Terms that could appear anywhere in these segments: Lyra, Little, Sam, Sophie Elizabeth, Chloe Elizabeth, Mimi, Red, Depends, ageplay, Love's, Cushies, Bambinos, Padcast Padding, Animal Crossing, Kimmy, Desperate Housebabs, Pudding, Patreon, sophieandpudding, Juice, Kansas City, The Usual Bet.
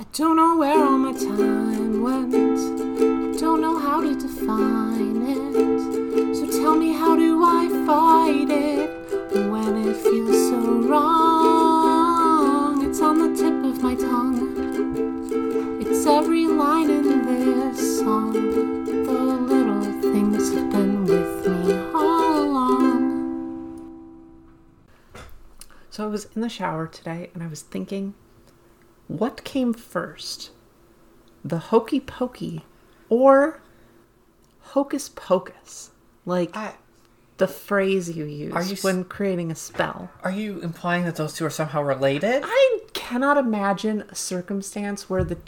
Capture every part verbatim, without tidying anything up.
I don't know where all my time went. I don't know how to define it. So tell me, how do I fight it when it feels so wrong? It's on the tip of my tongue. It's every line in this song. The little things have been with me all along. So I was in the shower today and I was thinking, what came first, the Hokey Pokey or Hocus Pocus? Like I, the phrase you use are you, when creating a spell. Are you implying that those two are somehow related? I cannot imagine a circumstance where the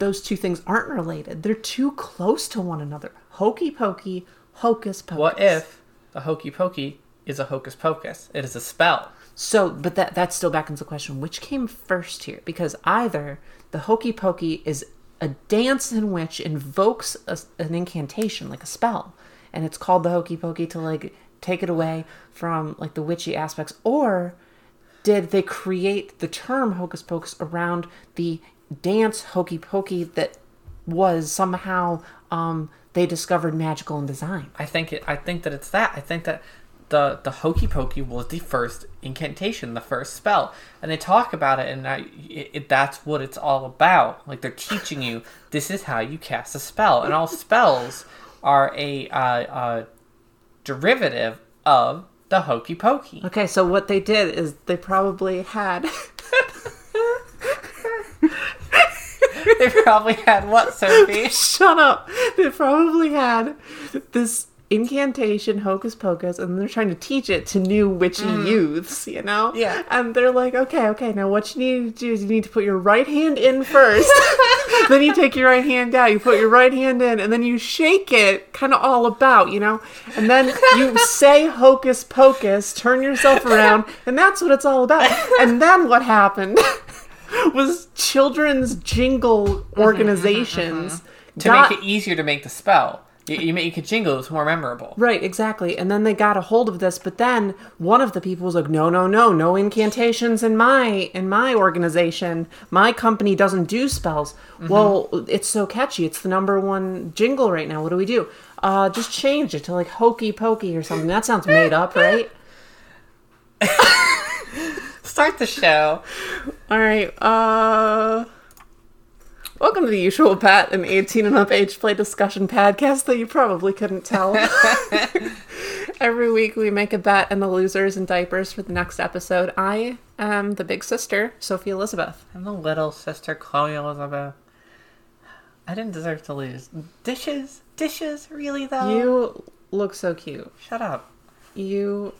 those two things aren't related. They're too close to one another. Hokey Pokey, Hocus Pocus. What if the Hokey Pokey is a Hocus Pocus? It is a spell. So, but that that still beckons the question, which came first here? Because either the Hokey Pokey is a dance in which invokes a, an incantation, like a spell, and it's called the Hokey Pokey to, like, take it away from, like, the witchy aspects, or did they create the term Hocus Pocus around the dance Hokey Pokey that was somehow, um, they discovered magical in design? I think it, I think that it's that. I think that... The, the Hokey Pokey was the first incantation, the first spell. And they talk about it, and I, it, it, that's what it's all about. Like, they're teaching you, this is how you cast a spell. And all spells are a uh, uh, derivative of the Hokey Pokey. Okay, so what they did is they probably had... They probably had what, Sophie? Shut up. They probably had this... incantation Hocus Pocus, and they're trying to teach it to new witchy mm. youths, you know? Yeah. And they're like, okay, okay, now what you need to do is you need to put your right hand in first. Then you take your right hand out, you put your right hand in, and then you shake it kind of all about, you know? And then you say Hocus Pocus, turn yourself around, and that's what it's all about. And then what happened was children's jingle organizations mm-hmm, mm-hmm. to got- make it easier to make the spell. You, you make a jingle, it's more memorable. Right, exactly. And then they got a hold of this, but then one of the people was like, no, no, no, no incantations in my in my organization. My company doesn't do spells. Mm-hmm. Well, it's so catchy. It's the number one jingle right now. What do we do? Uh, just change it to like Hokey Pokey or something. That sounds made up, right? Start the show. All right. Uh... Welcome to The Usual Bet, an eighteen and up age play discussion podcast that you probably couldn't tell. Every week we make a bet and the loser is in diapers for the next episode. I am the big sister, Sophie Elizabeth. I'm the little sister, Chloe Elizabeth. I didn't deserve to lose. Dishes? Dishes? Really, though? You look so cute. Shut up. You...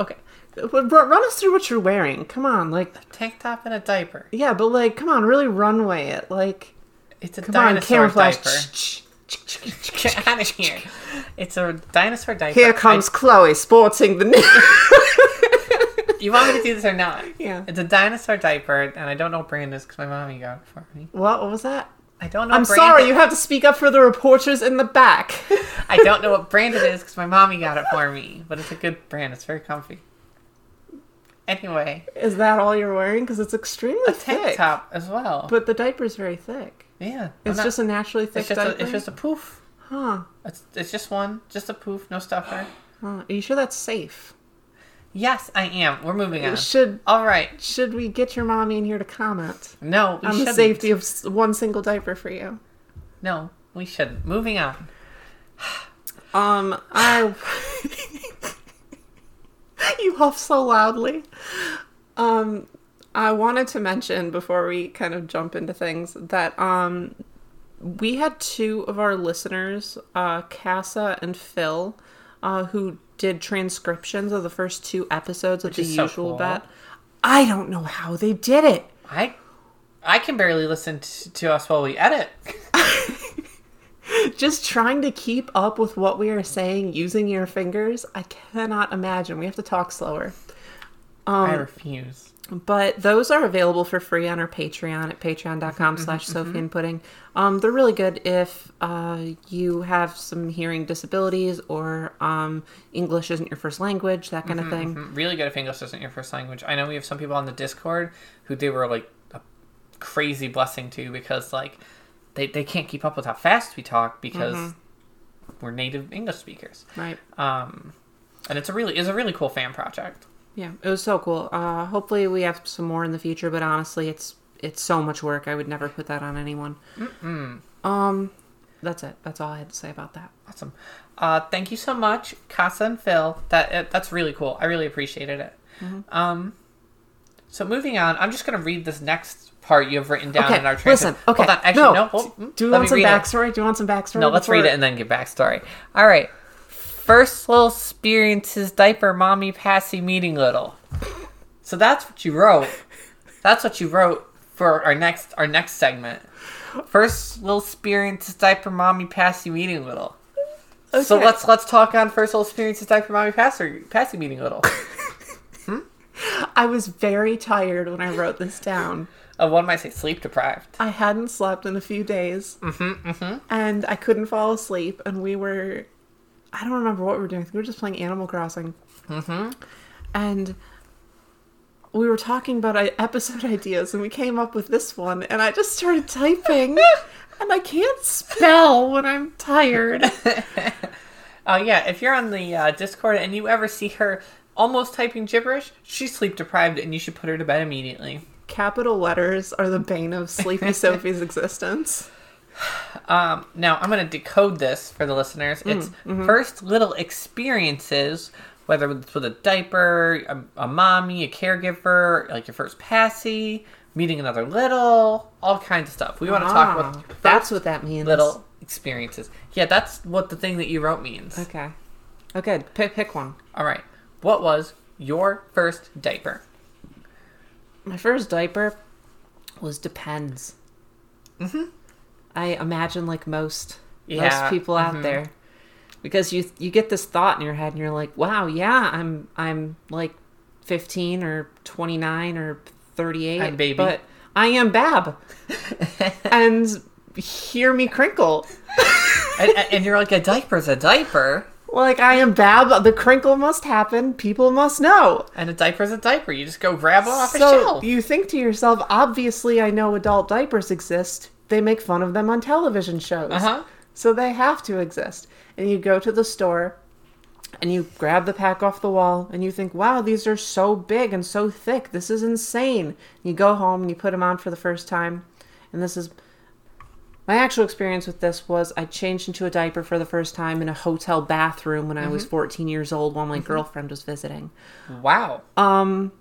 Okay. Run us through what you're wearing. Come on, like... A tank top and a diaper. Yeah, but like, come on, really runway it. Like... It's a come dinosaur on, diaper. Get out of here. It's a dinosaur diaper. Here comes I... Chloe sporting the new... You want me to do this or not? Yeah. It's a dinosaur diaper, and I don't know what brand this because my mommy got it for me. What? What was that? I don't know I'm what brand sorry, it... you have to speak up for the reporters in the back. I don't know what brand it is because my mommy got it for me, but it's a good brand. It's very comfy. Anyway. Is that all you're wearing? Because it's extremely thick. A tank thick. top as well. But the diaper's very thick. Yeah. It's not, just a naturally thick it's just diaper? A, it's just a poof. Huh. It's, it's just one. Just a poof. No stuffer. Huh. Are you sure that's safe? Yes, I am. We're moving on. Should, all right. Should we get your mommy in here to comment? No, we on shouldn't. The safety of one single diaper for you? No, we shouldn't. Moving on. um, I... You huff so loudly. Um, I wanted to mention before we kind of jump into things that um, we had two of our listeners, uh, Casa and Phil, uh, who did transcriptions of the first two episodes of The Usual Bet. I don't know how they did it. I I can barely listen t- to us while we edit. Just trying to keep up with what we are saying using your fingers, I cannot imagine. We have to talk slower. Um, I refuse. But those are available for free on our Patreon at patreon.com slash sophieandpudding. Um, they're really good if uh, you have some hearing disabilities or um, English isn't your first language, that kind mm-hmm, of thing. Mm-hmm. Really good if English isn't your first language. I know we have some people on the Discord who they were like... crazy blessing too, because like they, they can't keep up with how fast we talk because mm-hmm. we're native English speakers. Right. Um, and it's a really is a really cool fan project. Yeah, it was so cool. Uh, hopefully we have some more in the future, but honestly, it's it's so much work. I would never put that on anyone. Mm-mm. Um, that's it. That's all I had to say about that. Awesome. Uh, thank you so much, Casa and Phil. That uh, that's really cool. I really appreciated it. Mm-hmm. Um, so moving on, I'm just gonna read this next part you have written down okay, in our transcript. Listen, okay, actually, no. no well, do we want some backstory? It. Do you want some backstory? No, let's before? read it and then get backstory. All right. First little experience is diaper mommy passy meeting little. So that's what you wrote. That's what you wrote for our next our next segment. First little experience is diaper mommy passy meeting little. Okay. So let's let's talk on first little experience is diaper mommy passy passy meeting little. hmm? I was very tired when I wrote this down. Uh, one might say sleep deprived. I hadn't slept in a few days. Mm-hmm, mm-hmm. And I couldn't fall asleep, and we were. I don't remember what we were doing. I think we were just playing Animal Crossing. Mm-hmm. And we were talking about episode ideas, and we came up with this one, and I just started typing, and I can't spell when I'm tired. Oh, uh, yeah. If you're on the uh, Discord and you ever see her almost typing gibberish, she's sleep-deprived, and you should put her to bed immediately. Capital letters are the bane of Sleepy Sophie's existence. Um, now, I'm going to decode this for the listeners. It's mm-hmm. first little experiences, whether it's with a diaper, a, a mommy, a caregiver, like your first passy, meeting another little, all kinds of stuff. We want to ah, talk about first that's what that means. Little experiences. Yeah, that's what the thing that you wrote means. Okay. Okay, pick, pick one. All right. What was your first diaper? My first diaper was Depends. Mm-hmm. I imagine like most yeah. most people out mm-hmm. there, because you you get this thought in your head and you're like, wow, yeah, I'm I'm like fifteen or twenty-nine or thirty-eight, I'm baby. But I am Bab, and hear me crinkle. and, and you're like, a diaper's a diaper. Like, I am Bab, the crinkle must happen, people must know. And a diaper's a diaper, you just go grab it off so a shelf. So you think to yourself, obviously I know adult diapers exist. They make fun of them on television shows. Uh-huh. So they have to exist. And you go to the store and you grab the pack off the wall and you think, wow, these are so big and so thick. This is insane. And you go home and you put them on for the first time. And this is... My actual experience with this was I changed into a diaper for the first time in a hotel bathroom when mm-hmm. I was fourteen years old while my mm-hmm. girlfriend was visiting. Wow. Um,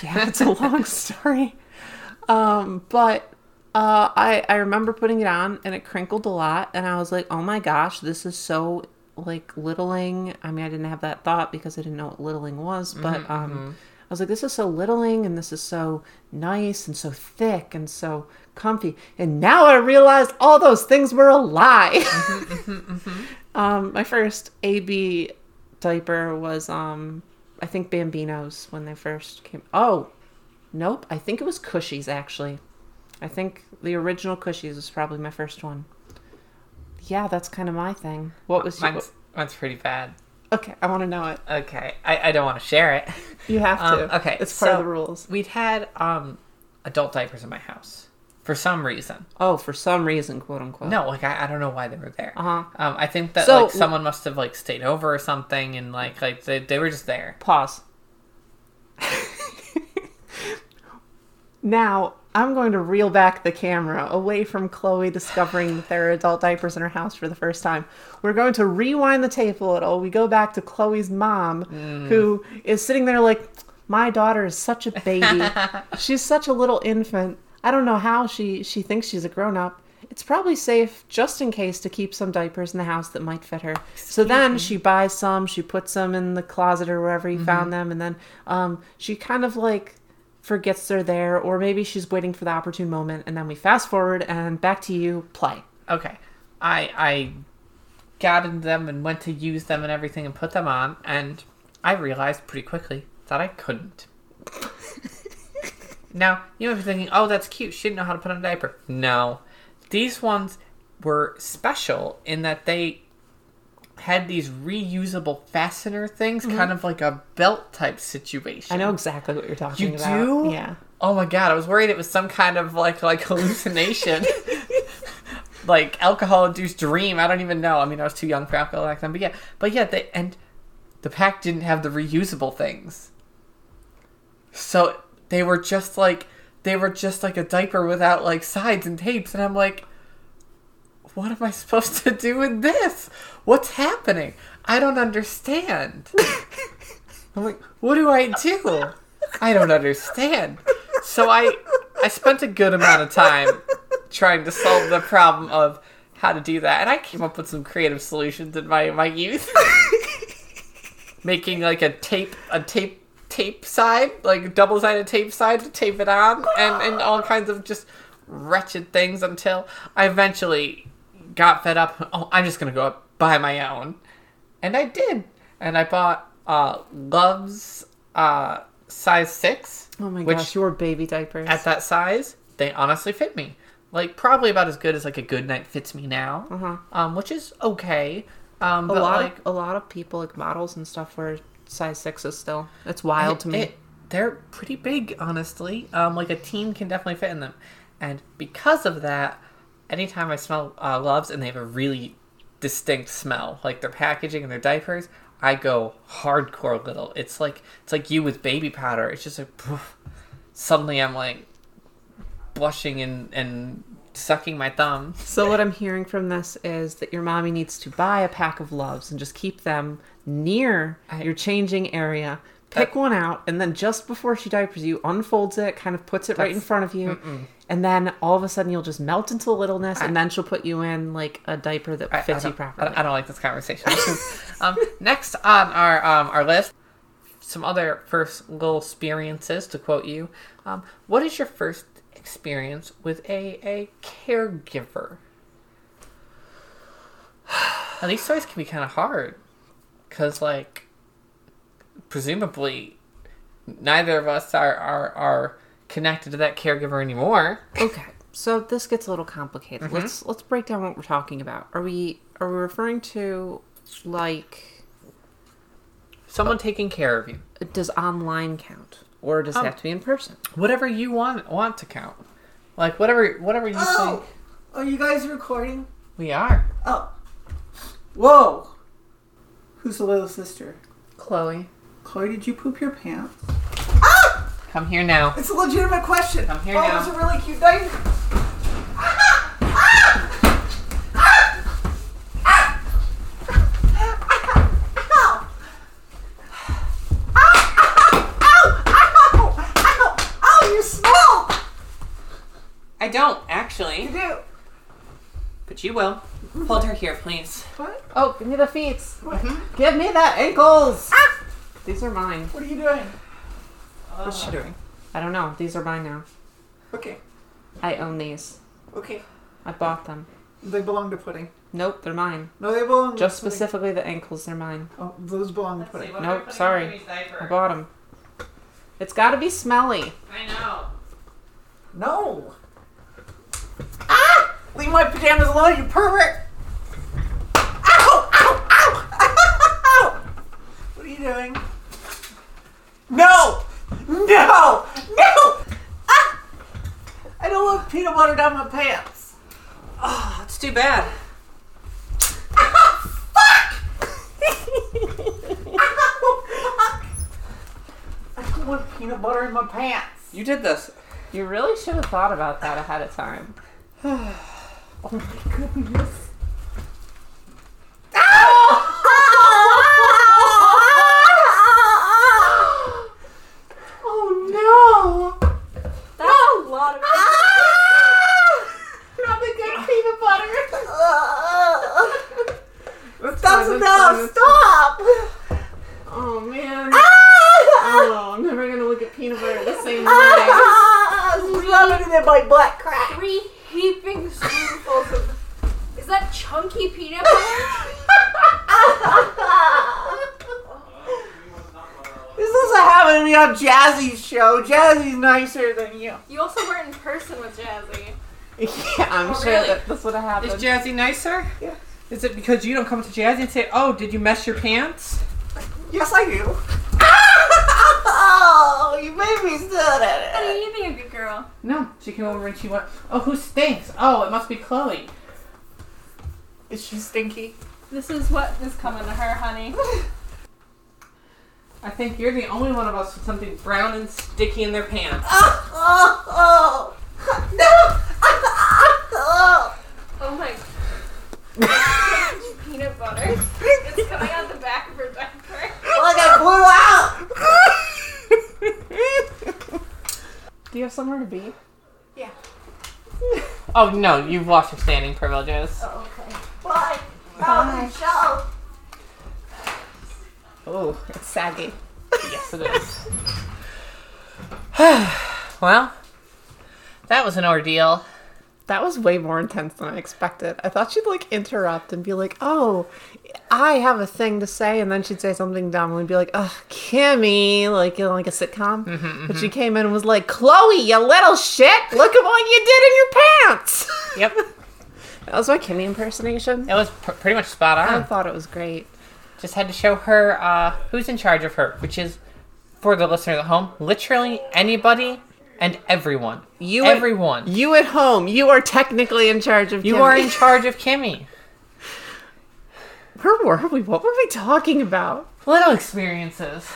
yeah, it's a long story. Um, but... Uh, I, I remember putting it on and it crinkled a lot and I was like, oh my gosh, this is so like littling. I mean, I didn't have that thought because I didn't know what littling was, but mm-hmm, um, mm-hmm. I was like, this is so littling and this is so nice and so thick and so comfy. And now I realized all those things were a lie. Mm-hmm, mm-hmm, mm-hmm. Um, my first A B diaper was, um, I think Bambinos when they first came. Oh, nope. I think it was Cushies actually. I think the original Cushies was probably my first one. Yeah, that's kind of my thing. What was mine's, your... Mine's pretty bad. Okay, I want to know it. Okay, I, I don't want to share it. You have to. Um, okay, it's part so of the rules. We'd had um, adult diapers in my house for some reason. Oh, for some reason, quote unquote. No, like I, I don't know why they were there. Uh huh. Um, I think that so, like someone must have like stayed over or something, and like like they they were just there. Pause. Now. I'm going to reel back the camera away from Chloe discovering that there are adult diapers in her house for the first time. We're going to rewind the tape a little. We go back to Chloe's mom, mm. who is sitting there like, my daughter is such a baby. She's such a little infant. I don't know how she, she thinks she's a grown-up. It's probably safe, just in case, to keep some diapers in the house that might fit her. So then she buys some. She puts them in the closet or wherever you mm-hmm. found them. And then um, she kind of like... forgets they're there, or maybe she's waiting for the opportune moment, and then we fast forward and back to you, play. Okay. I I gathered them and went to use them and everything and put them on, and I realized pretty quickly that I couldn't. Now, you might be thinking, oh, that's cute. She didn't know how to put on a diaper. No. These ones were special in that they had these reusable fastener things, mm-hmm. kind of like a belt type situation. I know exactly what you're talking you about. You do? Yeah. Oh my god, I was worried it was some kind of like like hallucination. Like alcohol-induced dream. I don't even know. I mean, I was too young for alcohol back then. But yeah, but yeah, they, and the pack didn't have the reusable things. So they were just like, they were just like a diaper without like sides and tapes. And I'm like, what am I supposed to do with this? What's happening? I don't understand. I'm like, what do I do? I don't understand. So I, I spent a good amount of time trying to solve the problem of how to do that. And I came up with some creative solutions in my, my youth. Making like a tape, a tape, tape side, like double-sided tape side to tape it on, and, and all kinds of just wretched things until I eventually got fed up. Oh, I'm just going to go up, buy my own. And I did. And I bought uh, Love's uh, size six. Oh my which, gosh, your baby diapers. At that size, they honestly fit me. Like, probably about as good as, like, a good night fits me now, uh-huh. um, which is okay. Um, a, but lot like, of, a lot of people, like, models and stuff wear size sixes still. It's wild it, to me. It, they're pretty big, honestly. Um, like, a teen can definitely fit in them. And because of that, anytime I smell uh, Love's and they have a really distinct smell, like their packaging and their diapers, I go hardcore little. It's like, it's like you with baby powder. It's just like, poof. Suddenly I'm like, blushing and, and sucking my thumb. So what I'm hearing from this is that your mommy needs to buy a pack of Loves and just keep them near I, your changing area. Pick that, one out, and then just before she diapers you, unfolds it, kind of puts it right in front of you, mm-mm. and then all of a sudden you'll just melt into littleness, I, and then she'll put you in like a diaper that I, fits I you properly. I, I don't like this conversation. um, next on our um, our list, some other first little experiences, to quote you. Um, what is your first experience with a, a caregiver? And these stories can be kind of hard because, like, presumably neither of us are, are, are connected to that caregiver anymore. Okay, so this gets a little complicated. Mm-hmm. Let's let's break down what we're talking about. Are we are we referring to like someone uh, taking care of you? Does online count? Or does it um, have to be in person? Whatever you want want to count. Like, whatever whatever you oh! think. Are you guys recording? We are. Oh. Whoa. Who's the little sister? Chloe. Chloe, did you poop your pants? Ah! Come here now. It's a legitimate question. Come here oh, now. Oh, it was a really cute diaper. Ah! Ah! Ah! Ah! I don't, actually. You do. But you will. Hold her here, please. What? Oh, give me the feet. Mm-hmm. Give me the ankles. Ah! These are mine. What are you doing? Uh, What's she doing? I don't know. These are mine now. Okay. I own these. Okay. I bought them. They belong to Pudding. Nope, they're mine. No, they belong Just to specifically Pudding. The ankles, they're mine. Oh, those belong Let's to Pudding. See, nope, sorry. I bought them. It's got to be smelly. I know. No. Ah! Leave my pajamas alone, you pervert! Ow! Ow! Ow! Ow! What are you doing? No! No! No! Ah! I don't want peanut butter down my pants. Oh, it's too bad. Ah! Fuck! Ow! I don't want peanut butter in my pants. You did this. You really should have thought about that ahead of time. Oh my goodness. Oh, oh no. That's oh. a lot of probably good peanut butter. That's enough. Stop. Oh man. Oh, I'm never going to look at peanut butter the same way. In my butt crack. Three heaping spoonfuls of... Is that chunky peanut butter? This doesn't happen to me on Jazzy's show. Jazzy's nicer than you. You also were in person with Jazzy. Yeah, I'm oh, sure really? that this would have happened. Is Jazzy nicer? Yeah. Is it because you don't come to Jazzy and say, oh, did you mess your pants? Yes, I do. Oh, Oh, you made me sad at it. Honey, you being a good girl. No, she came over and she went, oh, who stinks? Oh, it must be Chloe. Is she stinky? This is what is coming to her, honey. I think you're the only one of us with something brown and sticky in their pants. Oh, oh, oh. No! Oh, oh my. Peanut butter. It's coming out the back of her diaper. Like I blew out! Do you have somewhere to be? Yeah. Oh no, you've lost your standing privileges. Oh, okay. Why? Bye. Oh, the show. Oh, it's saggy. Yes, it is. Well, that was an ordeal. That was way more intense than I expected. I thought she'd, like, interrupt and be like, oh, I have a thing to say. And then she'd say something dumb and be like, ugh, Kimmy, like, you know, like a sitcom. Mm-hmm, mm-hmm. But she came in and was like, Chloe, you little shit, look at what you did in your pants. Yep. That was my Kimmy impersonation. It was pr- pretty much spot on. I thought it was great. Just had to show her uh, who's in charge of her, which is, for the listener at home, literally anybody. And everyone. You everyone. At, you at home. You are technically in charge of Kimmy. You are in charge of Kimmy. Where were we? What were we talking about? Little experiences.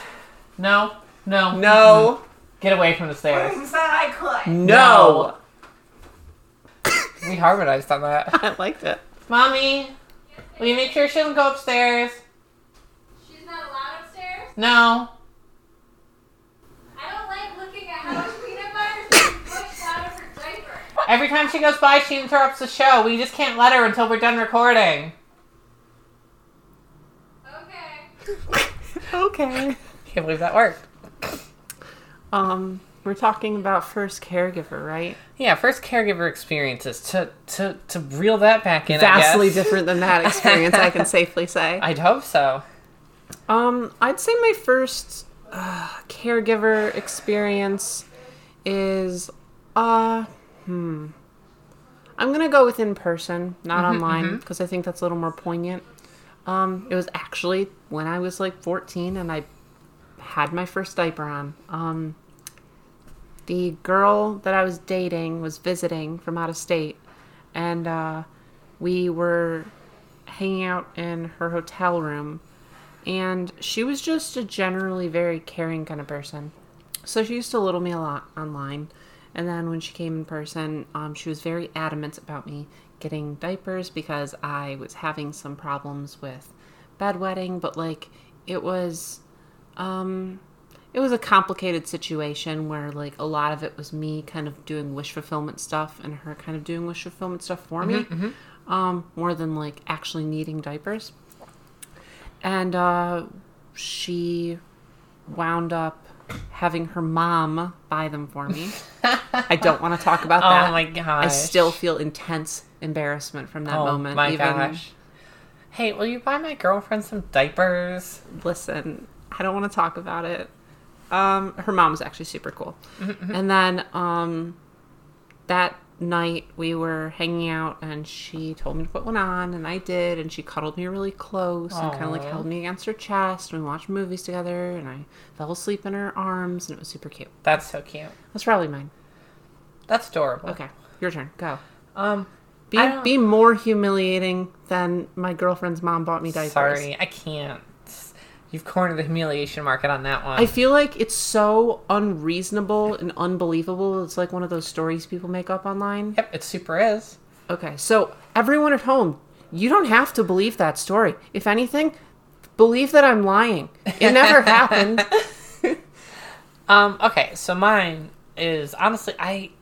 No. No. No. Mm-mm. Get away from the stairs. Things that I could. No. We harmonized on that. I liked it. Mommy, will you make sure she doesn't go upstairs? She's not allowed upstairs? No. I don't like looking at how she Every time she goes by, she interrupts the show. We just can't let her until we're done recording. Okay. Okay. Can't believe that worked. Um, we're talking about first caregiver, right? Yeah, first caregiver experiences. To to to reel that back in, vastly I guess. Different than that experience, I can safely say. I'd hope so. Um, I'd say my first uh, caregiver experience is uh. Hmm. I'm going to go with in person, not mm-hmm, online, because mm-hmm. I think that's a little more poignant. Um, it was actually when I was like fourteen and I had my first diaper on. Um, the girl that I was dating was visiting from out of state, and uh, we were hanging out in her hotel room, and she was just a generally very caring kind of person. So she used to little me a lot online. And then when she came in person, um, she was very adamant about me getting diapers because I was having some problems with bedwetting. But, like, it was um, it was a complicated situation where, like, a lot of it was me kind of doing wish fulfillment stuff and her kind of doing wish fulfillment stuff for mm-hmm, me mm-hmm. Um, more than, like, actually needing diapers. And uh, she wound up having her mom buy them for me. I don't want to talk about that. Oh my gosh. I still feel intense embarrassment from that oh moment. Oh my even... gosh. Hey, will you buy my girlfriend some diapers? Listen, I don't want to talk about it. Um, her mom was actually super cool. Mm-hmm. And then um, that night we were hanging out and she told me to put one on and I did. And she cuddled me really close Aww. And kind of like held me against her chest and we watched movies together and I fell asleep in her arms and it was super cute. That's so cute. That's probably mine. That's adorable. Okay, your turn. Go. Um, be be more humiliating than my girlfriend's mom bought me diapers. Sorry, I can't. You've cornered the humiliation market on that one. I feel like it's so unreasonable and unbelievable. It's like one of those stories people make up online. Yep, it super is. Okay, so everyone at home, you don't have to believe that story. If anything, believe that I'm lying. It never happened. um. Okay, so mine is, honestly, I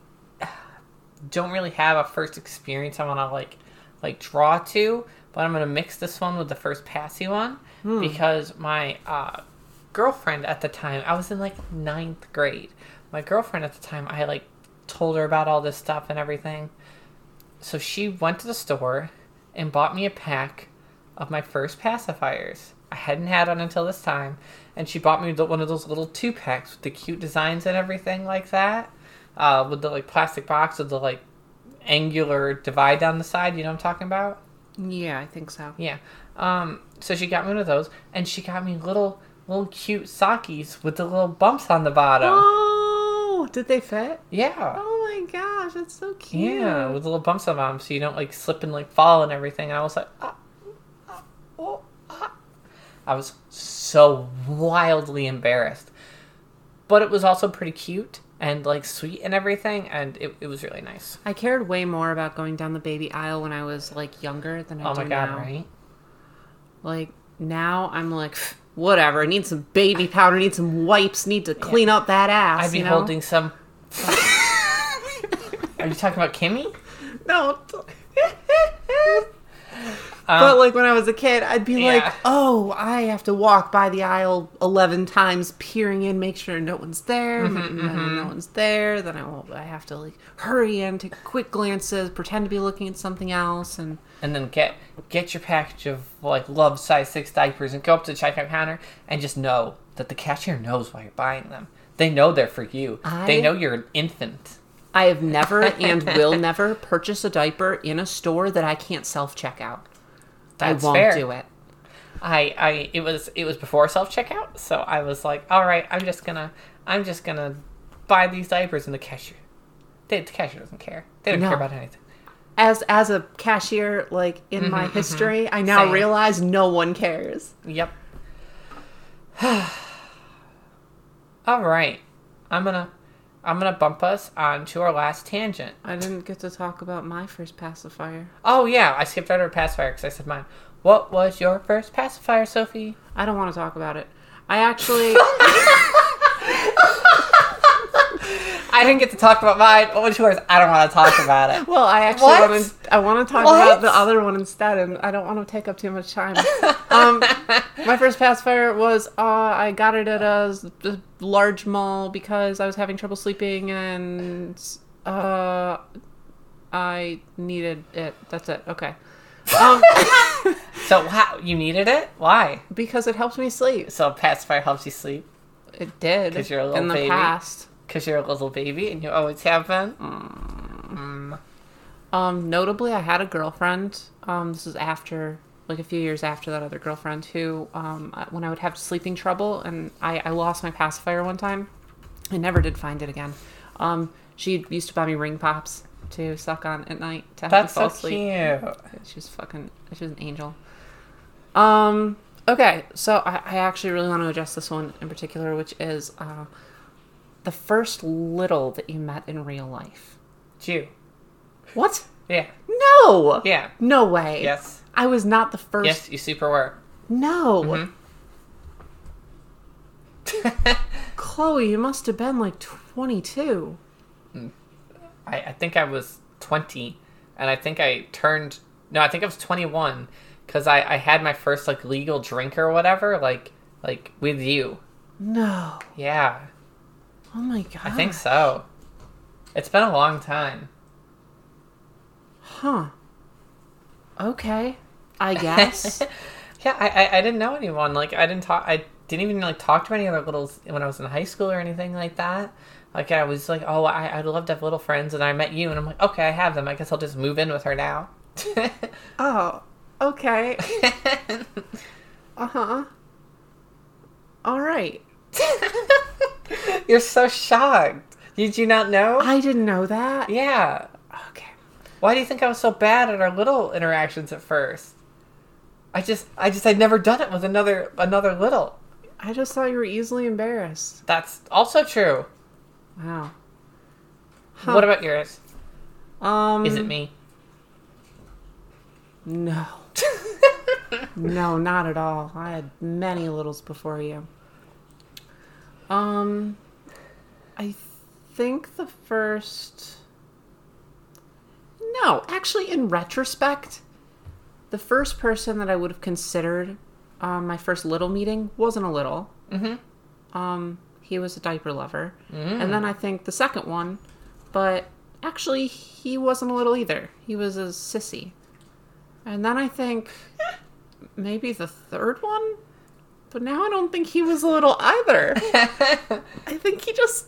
don't really have a first experience I want to, like, like draw to, but I'm going to mix this one with the first passy one. Hmm. Because my uh, girlfriend at the time, I was in like ninth grade. My girlfriend at the time, I like told her about all this stuff and everything. So she went to the store and bought me a pack of my first pacifiers. I hadn't had one until this time. And she bought me one of those little two packs with the cute designs and everything like that. Uh, with the like plastic box with the like angular divide down the side. You know what I'm talking about? Yeah, I think so. Yeah. Um, so she got me one of those, and she got me little little cute sockies with the little bumps on the bottom. Oh, did they fit? Yeah. Oh my gosh, that's so cute. Yeah, with little bumps on them so you don't like slip and like fall and everything. And I was like, ah, ah, oh, ah. I was so wildly embarrassed. But it was also pretty cute and like sweet and everything, and it, it was really nice. I cared way more about going down the baby aisle when I was like younger than I oh do now. Oh my god, now. Right? Like now I'm like, whatever, I need some baby powder, need some wipes, need to clean yeah. up that ass. I'd be you know? holding some. Are you talking about Kimmy? No. Um, but, like, when I was a kid, I'd be yeah. like, oh, I have to walk by the aisle eleven times, peering in, make sure no one's there, mm-hmm, and then mm-hmm. no one's there. Then I won't, I have to, like, hurry in, take quick glances, pretend to be looking at something else. And and then get get your package of, like, Love size six diapers and go up to the checkout counter and just know that the cashier knows why you're buying them. They know they're for you. I... They know you're an infant. I have never and will never purchase a diaper in a store that I can't self-check out. That's I won't fair. do it. I, I, it was, it was before self-checkout, so I was like, all right, I'm just gonna, I'm just gonna buy these diapers in the cashier. They, the cashier doesn't care. They don't no. care about anything. As, as a cashier, like, in mm-hmm, my history, mm-hmm. I now Same. realize no one cares. Yep. All right. I'm gonna, I'm gonna bump us on to our last tangent. I didn't get to talk about my first pacifier. Oh yeah, I skipped right over pacifier because I said mine. What was your first pacifier, Sophie? I don't want to talk about it. I actually... I didn't get to talk about mine. What was yours? I don't want to talk about it. Well, I actually what? want to... I want to talk what? about the other one instead, and I don't want to take up too much time. um, my first pacifier was... Uh, I got it at a, a large mall because I was having trouble sleeping, and uh, I needed it. That's it. Okay. Um, so, how, you needed it? Why? Because it helps me sleep. So, pacifier helps you sleep? It did. Because you're a little in baby. In the past. Because you're a little baby and you always have been. Mm. Um, notably, I had a girlfriend. Um, this is after, like a few years after that other girlfriend who, um, when I would have sleeping trouble and I, I lost my pacifier one time. I never did find it again. Um, she used to buy me ring pops to suck on at night to help That's me fall asleep. That's so cute. She was fucking, she was an angel. Um, okay, so I, I actually really want to address this one in particular, which is, uh, the first little that you met in real life. Jew. What? Yeah. No! Yeah. No way. Yes. I was not the first. Yes, you super were. No. Mm-hmm. Chloe, you must have been like twenty-two. I, I think I was twenty. And I think I turned... No, I think I was twenty-one. Because I, I had my first like legal drink or whatever. Like, like with you. No. Yeah. Oh my god! I think so. It's been a long time. Huh. Okay. I guess. yeah, I, I I didn't know anyone. Like I didn't talk. I didn't even like talk to any other littles when I was in high school or anything like that. Like I was like, oh, I I'd love to have little friends, and I met you, and I'm like, okay, I have them. I guess I'll just move in with her now. oh. Okay. uh huh. All right. You're so shocked. Did you not know? I didn't know that. Yeah. Okay. Why do you think I was so bad at our little interactions at first? I just, I just, I'd never done it with another, another little. I just thought you were easily embarrassed. That's also true. Wow. Huh. What about yours? Um. Is it me? No. No, not at all. I had many littles before you. Um, I think the first, no, actually in retrospect, the first person that I would have considered, um, my first little meeting wasn't a little, mm-hmm. um, he was a diaper lover. Mm. And then I think the second one, but actually he wasn't a little either. He was a sissy. And then I think maybe the third one. But now I don't think he was a little either. I think he just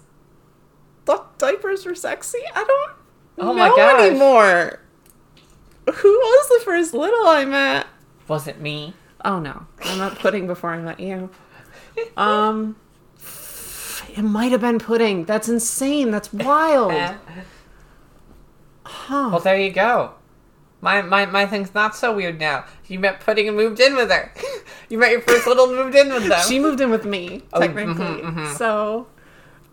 thought diapers were sexy. I don't oh know my anymore. Who was the first little I met? Was it me? Oh, no. I met Pudding before I met you. Um, it might have been Pudding. That's insane. That's wild. Huh. Well, there you go. My my my thing's not so weird now. You met Pudding and moved in with her. You met your first little and moved in with them. She moved in with me, oh, technically. Mm-hmm, mm-hmm. So,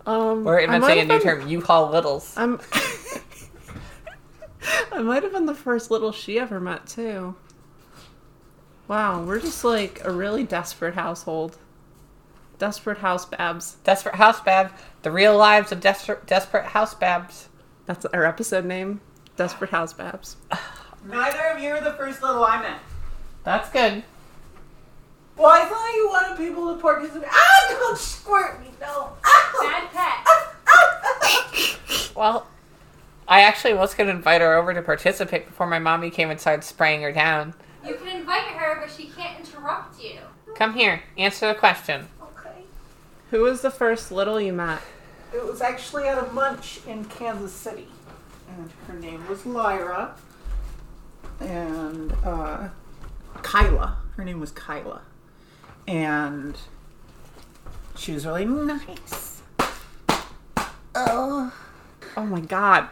um... Or inventing a new been... term, U-Haul Littles. I'm... I might have been the first little she ever met, too. Wow, we're just like a really desperate household. Desperate house babs. Desperate house babs. The real lives of desper- desperate house babs. That's our episode name. Desperate house babs. Neither of you are the first little I met. That's good. Well, I thought you wanted people to pour because of... Ah, don't squirt me, no. Ow. Bad pet. Well, I actually was going to invite her over to participate before my mommy came and started spraying her down. You can invite her, but she can't interrupt you. Come here. Answer the question. Okay. Who was the first little you met? It was actually at a munch in Kansas City. And her name was Lyra. And, uh... Kyla. Her name was Kyla. And she was really nice. Oh. Oh, my God.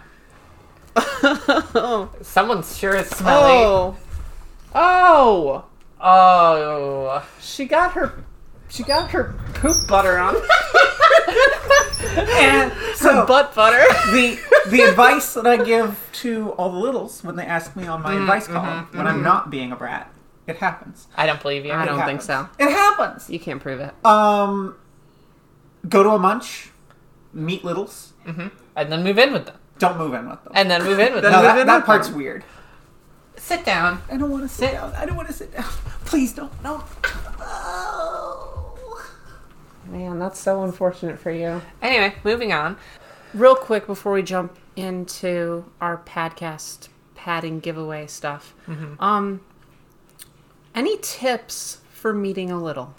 Someone sure is smelly. Oh. Oh. Oh. She got her she got her poop butter on. And so her butt butter. The the advice that I give to all the littles when they ask me on my mm, advice column mm-hmm, when mm-hmm. I'm not being a brat. It happens. I don't believe you. I don't think so. It happens. You can't prove it. Um go to a munch, meet littles. Mm-hmm. And then move in with them. Don't move in with them. And then move in with them. No, that, in that with part's them. Weird. Sit down. I don't want to sit, sit down. I don't want to sit down. Please don't. No. Oh. Man, that's so unfortunate for you. Anyway, moving on. Real quick before we jump into our podcast padding giveaway stuff. Mm-hmm. Um, any tips for meeting a little?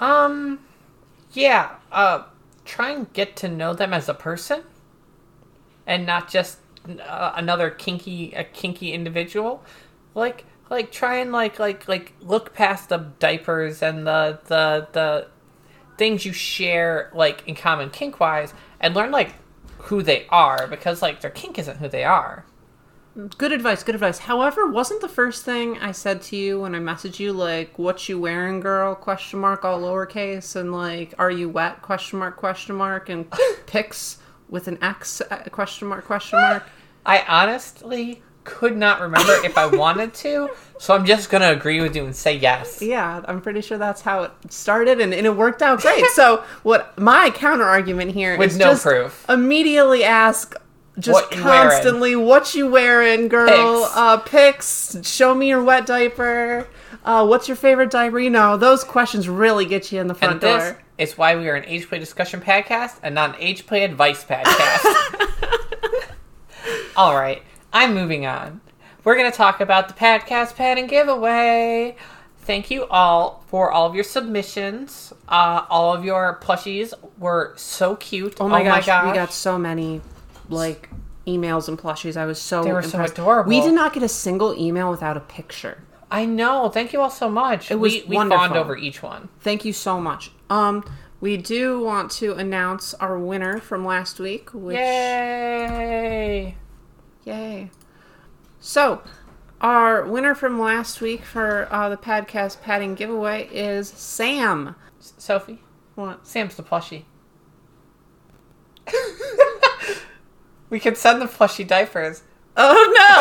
Um, yeah. Uh, try and get to know them as a person and not just Uh, another kinky a kinky individual. Like like try and like like like look past the diapers and the the the things you share like in common kink wise and learn like who they are, because like their kink isn't who they are. Good advice, good advice. However, wasn't the first thing I said to you when I messaged you like, what you wearing, girl, question mark, all lowercase, and like, are you wet, question mark, question mark, and pics with an X, question mark, question mark. I honestly could not remember if I wanted to, so I'm just going to agree with you and say yes. Yeah, I'm pretty sure that's how it started, and, and it worked out great. So what my counter-argument here with is no just proof. Immediately ask, just what constantly, wearing? What you wearing, girl? Pics. Uh, pics, show me your wet diaper. Uh, what's your favorite diaper? You know, those questions really get you in the front and door. This- It's why we are an age play discussion podcast and not an age play advice podcast. All right, I'm moving on. We're going to talk about the podcast padding giveaway. Thank you all for all of your submissions. Uh, all of your plushies were so cute. Oh my, oh gosh, my gosh, we got so many like emails and plushies. I was so they were impressed. So adorable. We did not get a single email without a picture. I know. Thank you all so much. It was we, we wonderful. Bond over each one. Thank you so much. Um, we do want to announce our winner from last week. Which... Yay! Yay. So, our winner from last week for uh, the podcast padding giveaway is Sam. S- Sophie? What? Sam's the plushie. We could send the plushie diapers. Oh, no!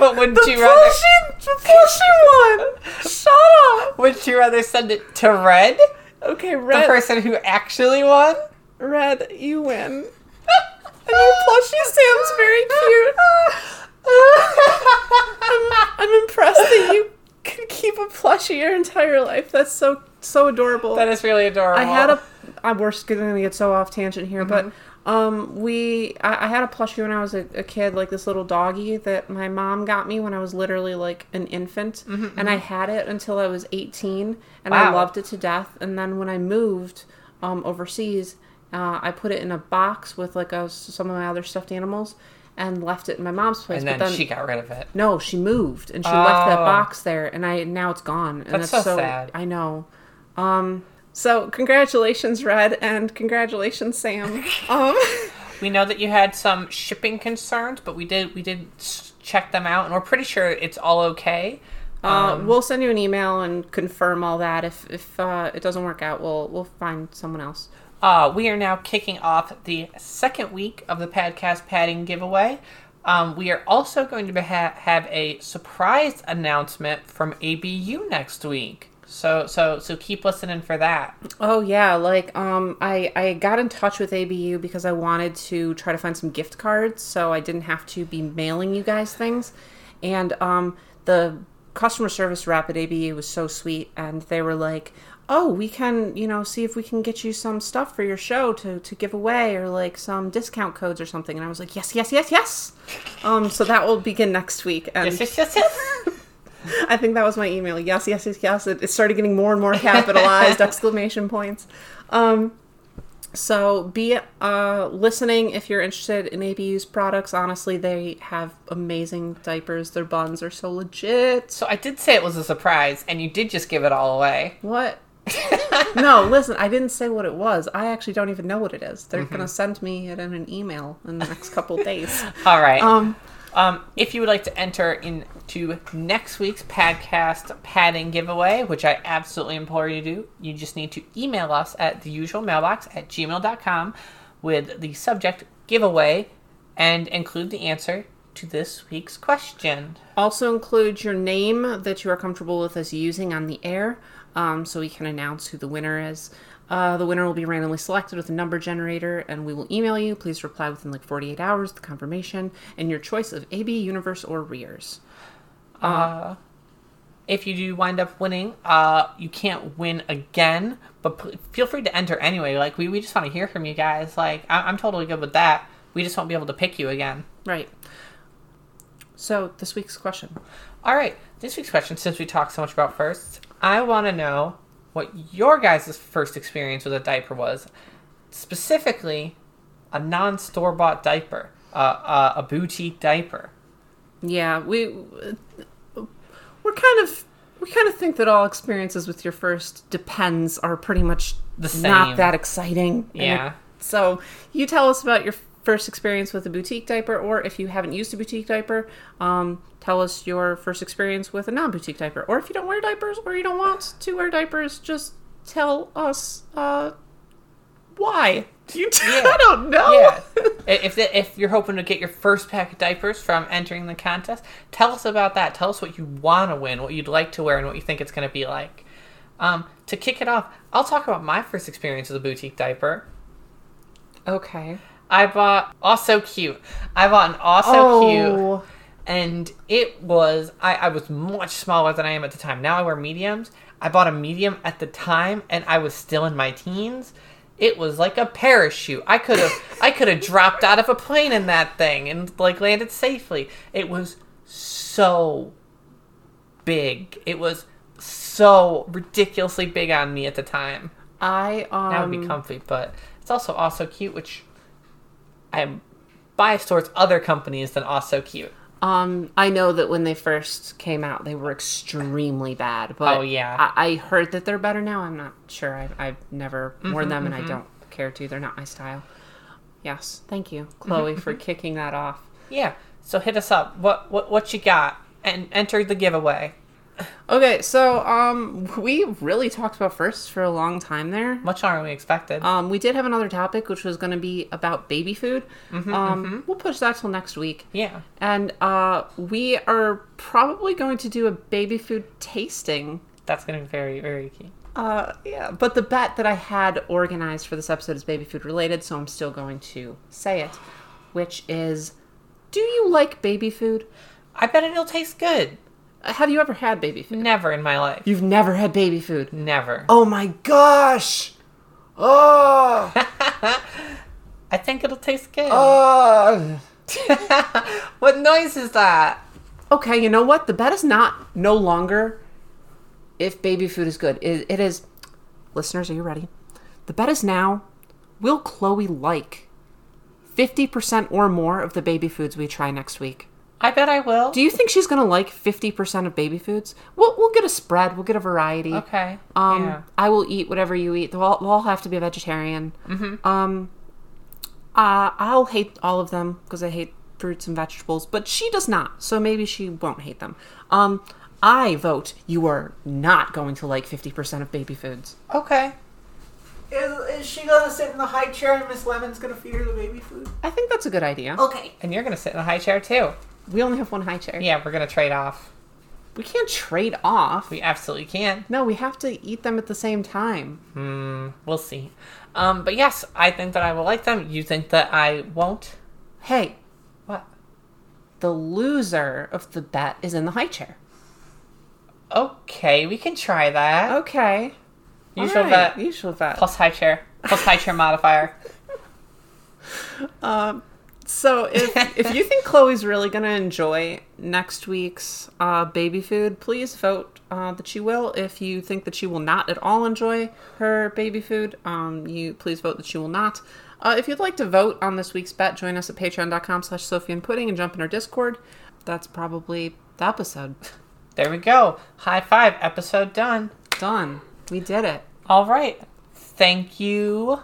But wouldn't the you rather... Plushie, the plushie one! Shut up! Would you rather send it to Red? Okay, Red. The person who actually won? Red, you win. And your plushie Sam's very cute. I'm, I'm impressed that you could keep a plushie your entire life. That's so so adorable. That is really adorable. I had a... I, we're going to get so off tangent here, mm-hmm. but... Um, we, I, I had a plushie when I was a, a kid, like this little doggy that my mom got me when I was literally like an infant, mm-hmm, and mm-hmm. I had it until I was eighteen, and wow. I loved it to death, and then when I moved, um, overseas, uh, I put it in a box with like a, some of my other stuffed animals, and left it in my mom's place. And then, but then she got rid of it. No, she moved, and she oh. left that box there, and I, now it's gone. And that's, that's so sad. I know. Um, so congratulations, Red, and congratulations, Sam. Um, we know that you had some shipping concerns, but we did we did check them out, and we're pretty sure it's all okay. Um, uh, we'll send you an email and confirm all that. If if uh, it doesn't work out, we'll we'll find someone else. Uh, we are now kicking off the second week of the Padcast Padding giveaway. Um, we are also going to ha- have a surprise announcement from A B U next week. So so so keep listening for that. Oh yeah, like um I, I got in touch with A B U because I wanted to try to find some gift cards so I didn't have to be mailing you guys things. And um the customer service rep at A B U was so sweet, and they were like, oh, we can, you know, see if we can get you some stuff for your show to, to give away, or like some discount codes or something. And I was like, yes, yes, yes, yes. Um, so that will begin next week. And yes, yes, yes, yes. I think that was my email. Yes, yes, yes, yes. It, it started getting more and more capitalized exclamation points. Um, so be uh, listening if you're interested in A B U's products. Honestly, they have amazing diapers. Their buns are so legit. So I did say it was a surprise, and you did just give it all away. What? No, listen, I didn't say what it was. I actually don't even know what it is. They're mm-hmm. going to send me it in an email in the next couple days. All right. Um, um, if you would like to enter into next week's Padcast Padding giveaway, which I absolutely implore you to do, you just need to email us at the usual mailbox at gmail dot com with the subject giveaway and include the answer to this week's question. Also include your name that you are comfortable with us using on the air. Um, so we can announce who the winner is. Uh, the winner will be randomly selected with a number generator, and we will email you. Please reply within like forty-eight hours with the confirmation and your choice of A B, Universe, or Rears. Uh, uh, if you do wind up winning, uh, you can't win again, but p- feel free to enter anyway. Like, we, we just want to hear from you guys. Like, I- I'm totally good with that. We just won't be able to pick you again. Right. So, this week's question. All right. This week's question, since we talked so much about firsts, I want to know what your guys' first experience with a diaper was. Specifically, a non-store-bought diaper. Uh, uh, a boutique diaper. Yeah, we, we're kind of, we kind of think that all experiences with your first Depends are pretty much the same. Not that exciting. Yeah. It, so, you tell us about your first experience with a boutique diaper, or if you haven't used a boutique diaper, um... tell us your first experience with a non-boutique diaper. Or if you don't wear diapers or you don't want to wear diapers, just tell us uh, why. You t- yeah. I don't know. Yeah. If the, if you're hoping to get your first pack of diapers from entering the contest, tell us about that. Tell us what you want to win, what you'd like to wear, and what you think it's going to be like. Um, to kick it off, I'll talk about my first experience with a boutique diaper. Okay. I bought Aw So Cute. I bought an Aw So oh. Cute. And it was, I, I was much smaller than I am at the time. Now I wear mediums. I bought a medium at the time, and I was still in my teens. It was like a parachute. I could have, I could have dropped out of a plane in that thing and like landed safely. It was so big. It was so ridiculously big on me at the time. I, um... That would be comfy, but it's also Aw So Cute, which I'm biased towards other companies than Aw So Cute. Um, I know that when they first came out, they were extremely bad. But oh, yeah. I, I heard that they're better now. I'm not sure. I've, I've never mm-hmm, worn them, mm-hmm. and I don't care to. They're not my style. Yes. Thank you, Chloe, mm-hmm, for mm-hmm. kicking that off. Yeah. So hit us up. What what what you got? And enter the giveaway. Okay. So um, we really talked about firsts for a long time there. Much longer than we expected. Um, we did have another topic, which was going to be about baby food. Mm-hmm, um, mm-hmm. We'll push that till next week. Yeah. And uh, we are probably going to do a baby food tasting. That's going to be very, very key. Uh, yeah. But the bet that I had organized for this episode is baby food related, so I'm still going to say it, which is, do you like baby food? I bet it'll taste good. Have you ever had baby food? Never in my life. You've never had baby food? Never. Oh my gosh! Oh! I think it'll taste good. Oh! What noise is that? Okay, you know what? The bet is not no longer if baby food is good. It, it is... Listeners, are you ready? The bet is now, will Chloe like fifty percent or more of the baby foods we try next week? I bet I will. Do you think she's going to like fifty percent of baby foods? We'll we'll get a spread. We'll get a variety. Okay. Um, yeah. I will eat whatever you eat. They'll all, we'll all have to be a vegetarian. Mm-hmm. Um, uh, I'll hate all of them because I hate fruits and vegetables, but she does not. So maybe she won't hate them. Um, I vote you are not going to like fifty percent of baby foods. Okay. Is, is she going to sit in the high chair and Miss Lemon's going to feed her the baby food? I think that's a good idea. Okay. And you're going to sit in the high chair too. We only have one high chair. Yeah, we're going to trade off. We can't trade off. We absolutely can. No, we have to eat them at the same time. Hmm. We'll see. Um, but yes, I think that I will like them. You think that I won't? Hey. What? The loser of the bet is in the high chair. Okay, we can try that. Okay. Usual bet. Right. Usual bet. Plus high chair. Plus high chair modifier. Um, so if if you think Chloe's really going to enjoy next week's uh, baby food, please vote uh, that she will. If you think that she will not at all enjoy her baby food, um, you please vote that she will not. Uh, if you'd like to vote on this week's bet, join us at patreon.com slash sophieandpudding and jump in our Discord. That's probably the episode. There we go. High five. Episode done. Done. We did it. All right. Thank you.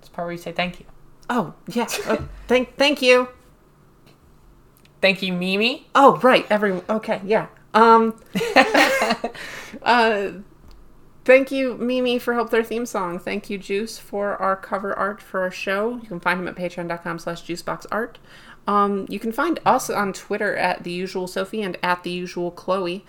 That's part where you say thank you. Oh, yeah. Oh, thank thank you. Thank you, Mimi. Oh, right. Everyone. Okay, yeah. Um, uh, thank you, Mimi, for help their theme song. Thank you, Juice, for our cover art for our show. You can find him at patreon.com slash juiceboxart. Um, you can find us on Twitter at The Usual Sophie and at The Usual Chloe.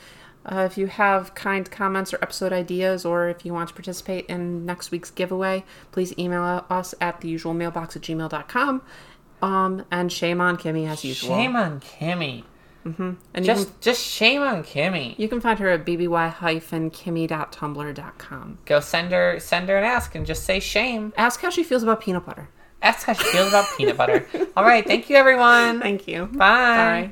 Uh, if you have kind comments or episode ideas, or if you want to participate in next week's giveaway, please email us at theusualmailbox at gmail dot com. Um, and shame on Kimmy as usual. Shame on Kimmy. Mm-hmm. And just, can, just shame on Kimmy. You can find her at bby-kimmy.tumblr dot com. Go send her, send her an ask and just say shame. Ask how she feels about peanut butter. Ask how she feels about peanut butter. All right. Thank you, everyone. Thank you. Bye. Bye.